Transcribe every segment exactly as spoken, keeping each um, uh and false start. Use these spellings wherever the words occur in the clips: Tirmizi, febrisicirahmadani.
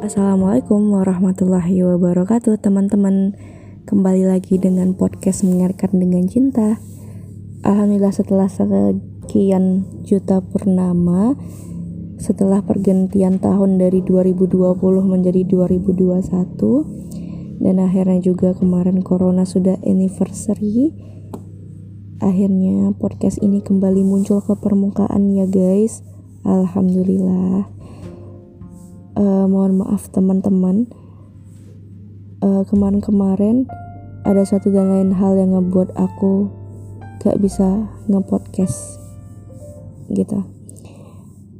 Assalamualaikum warahmatullahi wabarakatuh, teman-teman. Kembali lagi dengan podcast Mendengarkan Dengan Cinta. Alhamdulillah, setelah sekian juta purnama, setelah pergantian tahun dari dua ribu dua puluh menjadi dua ribu dua puluh satu, dan akhirnya juga kemarin corona sudah anniversary, akhirnya podcast ini kembali muncul ke permukaan ya guys. Alhamdulillah. Uh, mohon maaf teman-teman, uh, kemarin-kemarin ada satu dan lain hal yang ngebuat aku gak bisa nge-podcast gitu.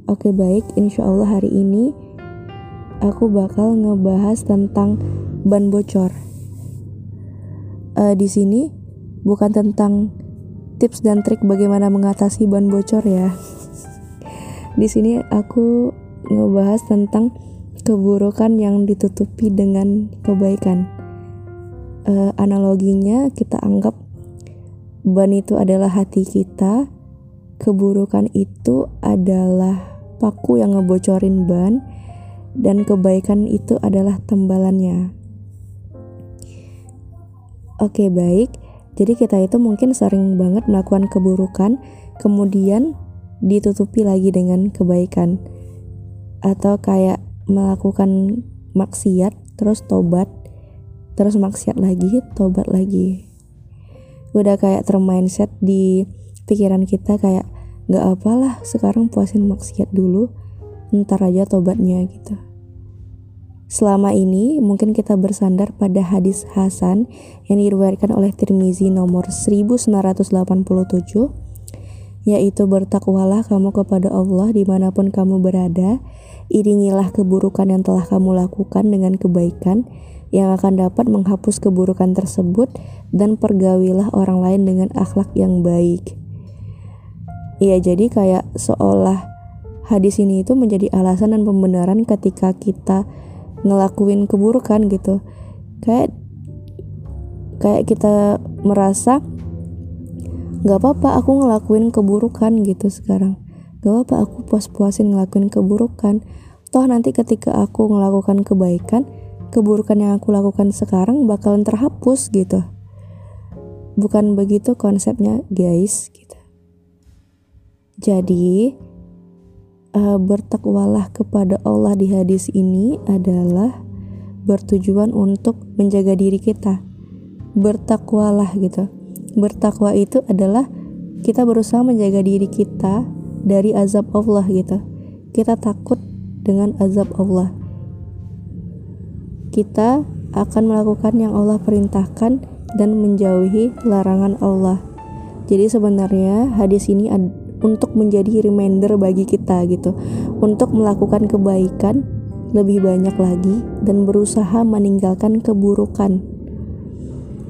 Oke, baik, insyaallah hari ini aku bakal ngebahas tentang ban bocor. uh, Di sini bukan tentang tips dan trik bagaimana mengatasi ban bocor ya. Di sini aku ngebahas tentang keburukan yang ditutupi dengan kebaikan. E, analoginya kita anggap ban itu adalah hati kita, keburukan itu adalah paku yang ngebocorin ban, dan kebaikan itu adalah tembalannya. Oke, baik, jadi kita itu mungkin sering banget melakukan keburukan kemudian ditutupi lagi dengan kebaikan, atau kayak melakukan maksiat terus tobat, terus maksiat lagi, tobat lagi. Udah kayak termindset di pikiran kita kayak gak apalah, sekarang puasin maksiat dulu, ntar aja tobatnya gitu. Selama ini mungkin kita bersandar pada hadis hasan yang diriwayatkan oleh Tirmizi nomor seribu sembilan ratus delapan puluh tujuh, yaitu bertakwalah kamu kepada Allah dimanapun kamu berada, iringilah keburukan yang telah kamu lakukan dengan kebaikan yang akan dapat menghapus keburukan tersebut, dan pergaulilah orang lain dengan akhlak yang baik. Ya, jadi kayak seolah hadis ini itu menjadi alasan dan pembenaran ketika kita ngelakuin keburukan gitu. Kayak kayak kita merasa gak apa-apa aku ngelakuin keburukan gitu sekarang, gak apa-apa aku puas-puasin ngelakuin keburukan, toh nanti ketika aku ngelakukan kebaikan, keburukan yang aku lakukan sekarang bakalan terhapus gitu. Bukan begitu konsepnya guys gitu. Jadi uh, bertakwalah kepada Allah di hadis ini adalah bertujuan untuk menjaga diri kita. Bertakwalah gitu. Bertakwa itu adalah kita berusaha menjaga diri kita dari azab Allah gitu. Kita takut dengan azab Allah. Kita akan melakukan yang Allah perintahkan dan menjauhi larangan Allah. Jadi sebenarnya hadis ini ad- untuk menjadi reminder bagi kita gitu, untuk melakukan kebaikan lebih banyak lagi dan berusaha meninggalkan keburukan.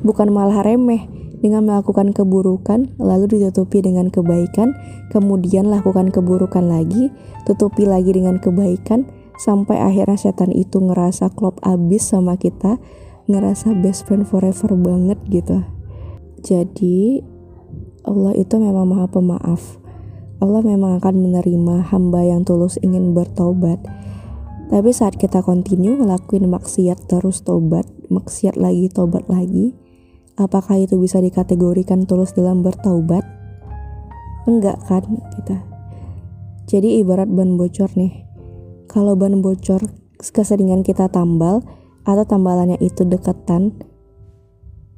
Bukan malah remeh dengan melakukan keburukan lalu ditutupi dengan kebaikan, kemudian lakukan keburukan lagi, tutupi lagi dengan kebaikan, sampai akhirnya setan itu ngerasa klop abis sama kita, ngerasa best friend forever banget gitu. Jadi Allah itu memang maha pemaaf. Allah memang akan menerima hamba yang tulus ingin bertobat. Tapi saat kita continue ngelakuin maksiat terus tobat, maksiat lagi, tobat lagi, apakah itu bisa dikategorikan tulus dalam bertaubat? Enggak kan kita. Jadi ibarat ban bocor nih. Kalau ban bocor keseringan kita tambal, atau tambalannya itu deketan,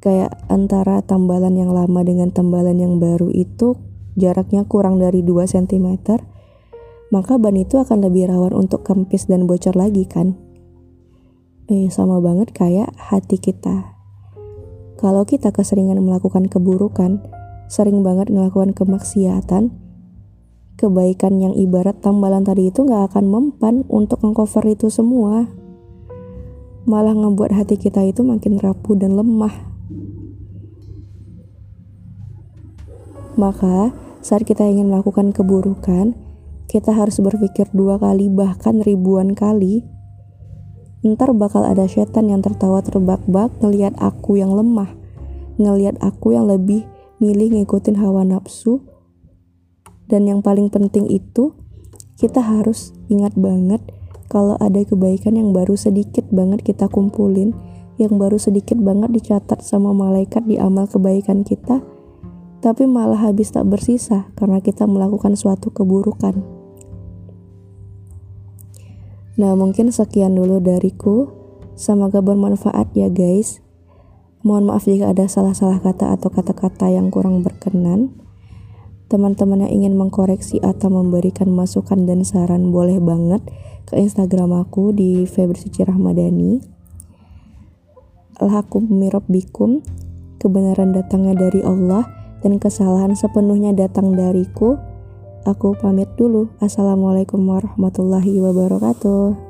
kayak antara tambalan yang lama dengan tambalan yang baru itu jaraknya kurang dari dua sentimeter, maka ban itu akan lebih rawan untuk kempis dan bocor lagi kan. Eh, sama banget kayak hati kita. Kalau kita keseringan melakukan keburukan, sering banget ngelakukan kemaksiatan, kebaikan yang ibarat tambalan tadi itu gak akan mempan untuk nge-cover itu semua. Malah ngebuat hati kita itu makin rapuh dan lemah. Maka, saat kita ingin melakukan keburukan, kita harus berpikir dua kali bahkan ribuan kali. Ntar bakal ada setan yang tertawa terbak-bak ngelihat aku yang lemah, ngelihat aku yang lebih milih ngikutin hawa nafsu. Dan yang paling penting itu, kita harus ingat banget kalau ada kebaikan yang baru sedikit banget kita kumpulin, yang baru sedikit banget dicatat sama malaikat di amal kebaikan kita, tapi malah habis tak bersisa karena kita melakukan suatu keburukan. Nah, mungkin sekian dulu dariku. Semoga bermanfaat ya guys. Mohon maaf jika ada salah-salah kata atau kata-kata yang kurang berkenan. Teman-teman yang ingin mengkoreksi atau memberikan masukan dan saran boleh banget ke Instagram aku di febrisicirahmadani. Al-haqqu mirob bikum, kebenaran datangnya dari Allah dan kesalahan sepenuhnya datang dariku. Aku pamit dulu. Assalamualaikum warahmatullahi wabarakatuh.